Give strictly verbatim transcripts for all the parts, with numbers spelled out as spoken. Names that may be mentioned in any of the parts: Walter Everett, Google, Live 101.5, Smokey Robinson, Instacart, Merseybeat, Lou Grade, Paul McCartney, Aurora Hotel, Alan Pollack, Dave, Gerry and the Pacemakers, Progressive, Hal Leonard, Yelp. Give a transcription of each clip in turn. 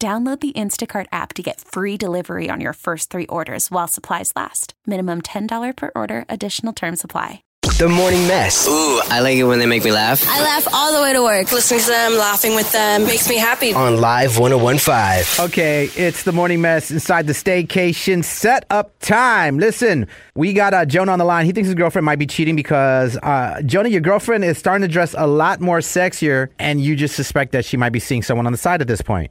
Download the Instacart app to get free delivery on your first three orders while supplies last. Minimum ten dollars per order. Additional terms apply. The Morning Mess. Ooh, I like it when they make me laugh. I laugh all the way to work. Listening to them, laughing with them, makes me happy. On Live one oh one point five. Okay, it's The Morning Mess inside the staycation setup time. Listen, we got uh, Jonah on the line. He thinks his girlfriend might be cheating because, uh, Jonah, your girlfriend is starting to dress a lot more sexier, and you just suspect that she might be seeing someone on the side at this point.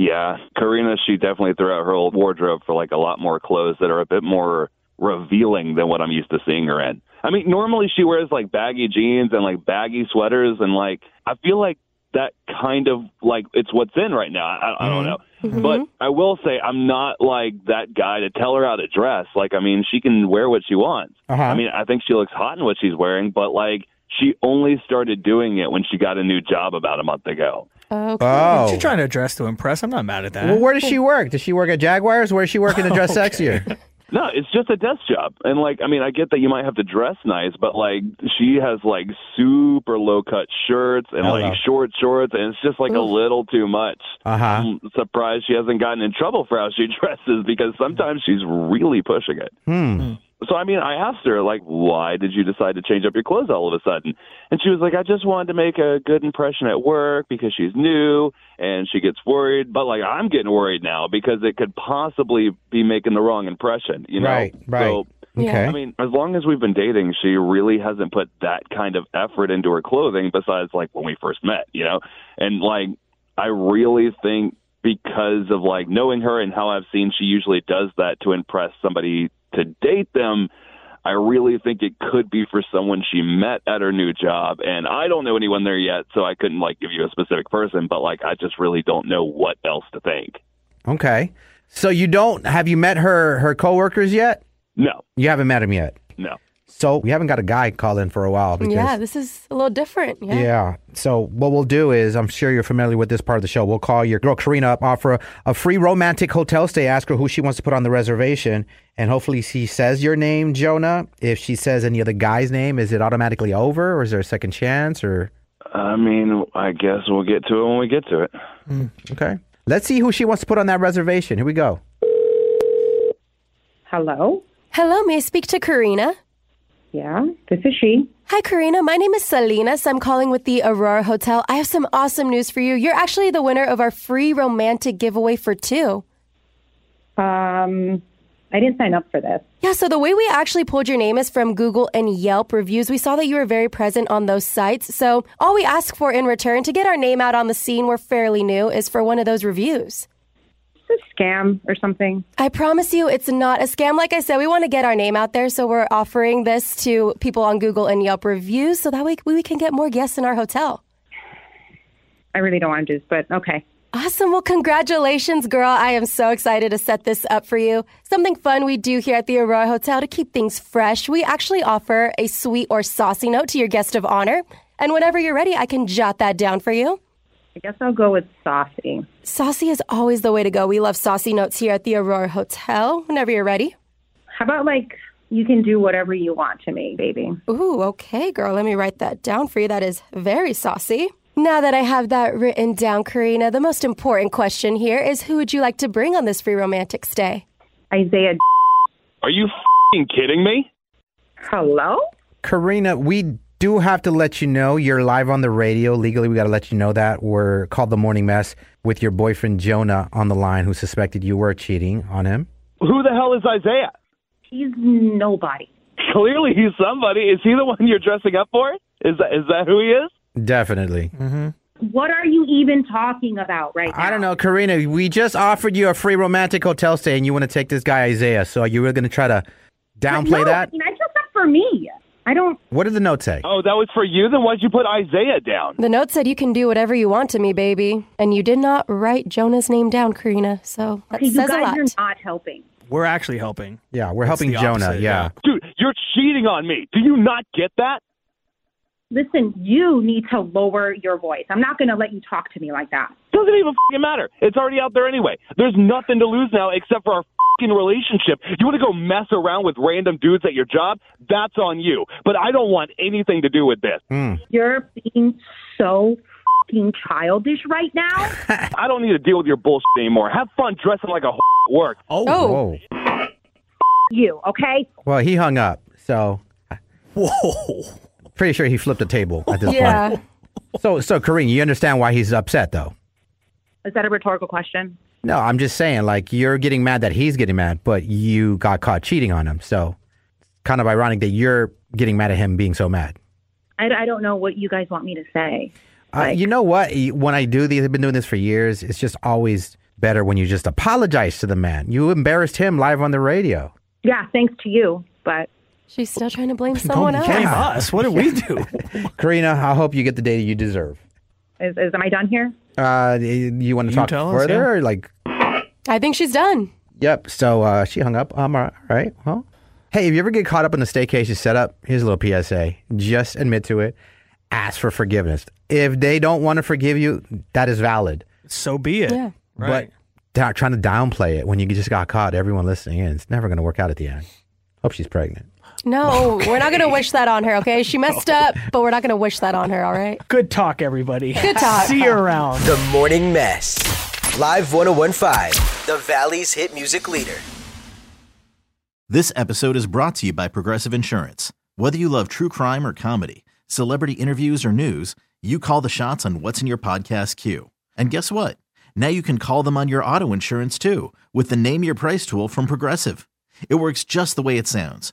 Yeah, Karina, she definitely threw out her old wardrobe for like a lot more clothes that are a bit more revealing than what I'm used to seeing her in. I mean, normally she wears like baggy jeans and like baggy sweaters, and like I feel like that kind of like it's what's in right now. I, I don't know. Mm-hmm. But I will say I'm not like that guy to tell her how to dress. Like, I mean, she can wear what she wants. Uh-huh. I mean, I think she looks hot in what she's wearing, but like she only started doing it when she got a new job about a month ago. Okay. Oh, she's trying to dress to impress. I'm not mad at that. Well, where does she work? Does she work at Jaguars? Where does she work in a dress okay. sexier? No, it's just a desk job. And, like, I mean, I get that you might have to dress nice, but, like, she has, like, super low-cut shirts and, oh, like, no. short shorts, and it's just, like, Oof. a little too much. Uh-huh. I'm surprised she hasn't gotten in trouble for how she dresses because sometimes she's really pushing it. Hmm. So, I mean, I asked her, like, why did you decide to change up your clothes all of a sudden? And she was like, I just wanted to make a good impression at work because she's new and she gets worried. But, like, I'm getting worried now because it could possibly be making the wrong impression, you know? Right, right. So, okay. I mean, as long as we've been dating, she really hasn't put that kind of effort into her clothing besides, like, when we first met, you know? And, like, I really think because of, like, knowing her and how I've seen she usually does that to impress somebody to date them, I really think it could be for someone she met at her new job. And I don't know anyone there yet, so I couldn't, like, give you a specific person. But, like, I just really don't know what else to think. Okay. So you don't, have you met her, her coworkers yet? No. You haven't met him yet? No. So we haven't got a guy call in for a while. Because, yeah, this is a little different. Yeah. yeah. So what we'll do is, I'm sure you're familiar with this part of the show, we'll call your girl Karina up, offer a, a free romantic hotel stay, ask her who she wants to put on the reservation, and hopefully she says your name, Jonah. If she says any other guy's name, is it automatically over, or is there a second chance? Or I mean, I guess we'll get to it when we get to it. Mm, okay. Let's see who she wants to put on that reservation. Here we go. Hello? Hello, may I speak to Karina? Yeah, this is she. Hi, Karina. My name is Salinas. I'm calling with the Aurora Hotel. I have some awesome news for you. You're actually the winner of our free romantic giveaway for two. Um, I didn't sign up for this. Yeah, so the way we actually pulled your name is from Google and Yelp reviews. We saw that you were very present on those sites. So all we ask for in return to get our name out on the scene, we're fairly new, is for one of those reviews. A scam or something? I promise you it's not a scam. Like I said, we want to get our name out there, so we're offering this to people on Google and Yelp reviews so that way we can get more guests in our hotel. I really don't want to do this, but okay. Awesome. Well, congratulations, girl. I am so excited to set this up for you. Something fun we do here at the Aurora Hotel to keep things fresh. We actually offer a sweet or saucy note to your guest of honor. And whenever you're ready, I can jot that down for you. I guess I'll go with saucy. Saucy is always the way to go. We love saucy notes here at the Aurora Hotel. Whenever you're ready. How about, like, you can do whatever you want to me, baby. Ooh, okay, girl. Let me write that down for you. That is very saucy. Now that I have that written down, Karina, the most important question here is who would you like to bring on this free romantic stay? Isaiah. Are you f***ing kidding me? Hello? Karina, we do have to let you know you're live on the radio. Legally, we got to let you know that. We're called The Morning Mess with your boyfriend, Jonah, on the line, who suspected you were cheating on him. Who the hell is Isaiah? He's nobody. Clearly, he's somebody. Is he the one you're dressing up for? Is that is that who he is? Definitely. Mm-hmm. What are you even talking about right now? I don't know, Karina. We just offered you a free romantic hotel stay, and you want to take this guy, Isaiah. So you were going to try to downplay no, that? I mean, I just that's for me. I don't... What did the note say? Oh, that was for you? Then why'd you put Isaiah down? The note said you can do whatever you want to me, baby. And you did not write Jonah's name down, Karina. So that okay, says a lot. You guys are not helping. We're actually helping. Yeah, we're helping Jonah. Opposite, yeah. yeah. Dude, you're cheating on me. Do you not get that? Listen, you need to lower your voice. I'm not going to let you talk to me like that. Doesn't even f***ing matter. It's already out there anyway. There's nothing to lose now except for our f***ing relationship. You want to go mess around with random dudes at your job? That's on you. But I don't want anything to do with this. Mm. You're being so f***ing childish right now. I don't need to deal with your bullshit anymore. Have fun dressing like a whore at work. Oh. oh. Whoa. You, okay? Well, he hung up, so... Whoa. Pretty sure he flipped a table at this yeah. point. So, so Karine, you understand why he's upset, though? Is that a rhetorical question? No, I'm just saying, like, you're getting mad that he's getting mad, but you got caught cheating on him. So it's kind of ironic that you're getting mad at him being so mad. I, I don't know what you guys want me to say. Uh, like, you know what? When I do these, I've been doing this for years. It's just always better when you just apologize to the man. You embarrassed him live on the radio. Yeah, thanks to you, but... She's still trying to blame someone else. Blame us. What did we do? Karina, I hope you get the data you deserve. Is, is am I done here? Uh, you want to talk further? Or like, I think she's done. Yep. So uh, she hung up. Um, all right. Well, hey, if you ever get caught up in the staycation setup, here's a little P S A. Just admit to it. Ask for forgiveness. If they don't want to forgive you, that is valid. So be it. Yeah. Right. But not trying to downplay it when you just got caught, everyone listening in, it's never going to work out at the end. Hope she's pregnant. No, okay. We're not going to wish that on her, okay? She messed up, but we're not going to wish that on her, all right? Good talk, everybody. Good talk. See you around. The Morning Mess. Live one oh one point five, the Valley's hit music leader. This episode is brought to you by Progressive Insurance. Whether you love true crime or comedy, celebrity interviews or news, you call the shots on what's in your podcast queue. And guess what? Now you can call them on your auto insurance, too, with the Name Your Price tool from Progressive. It works just the way it sounds.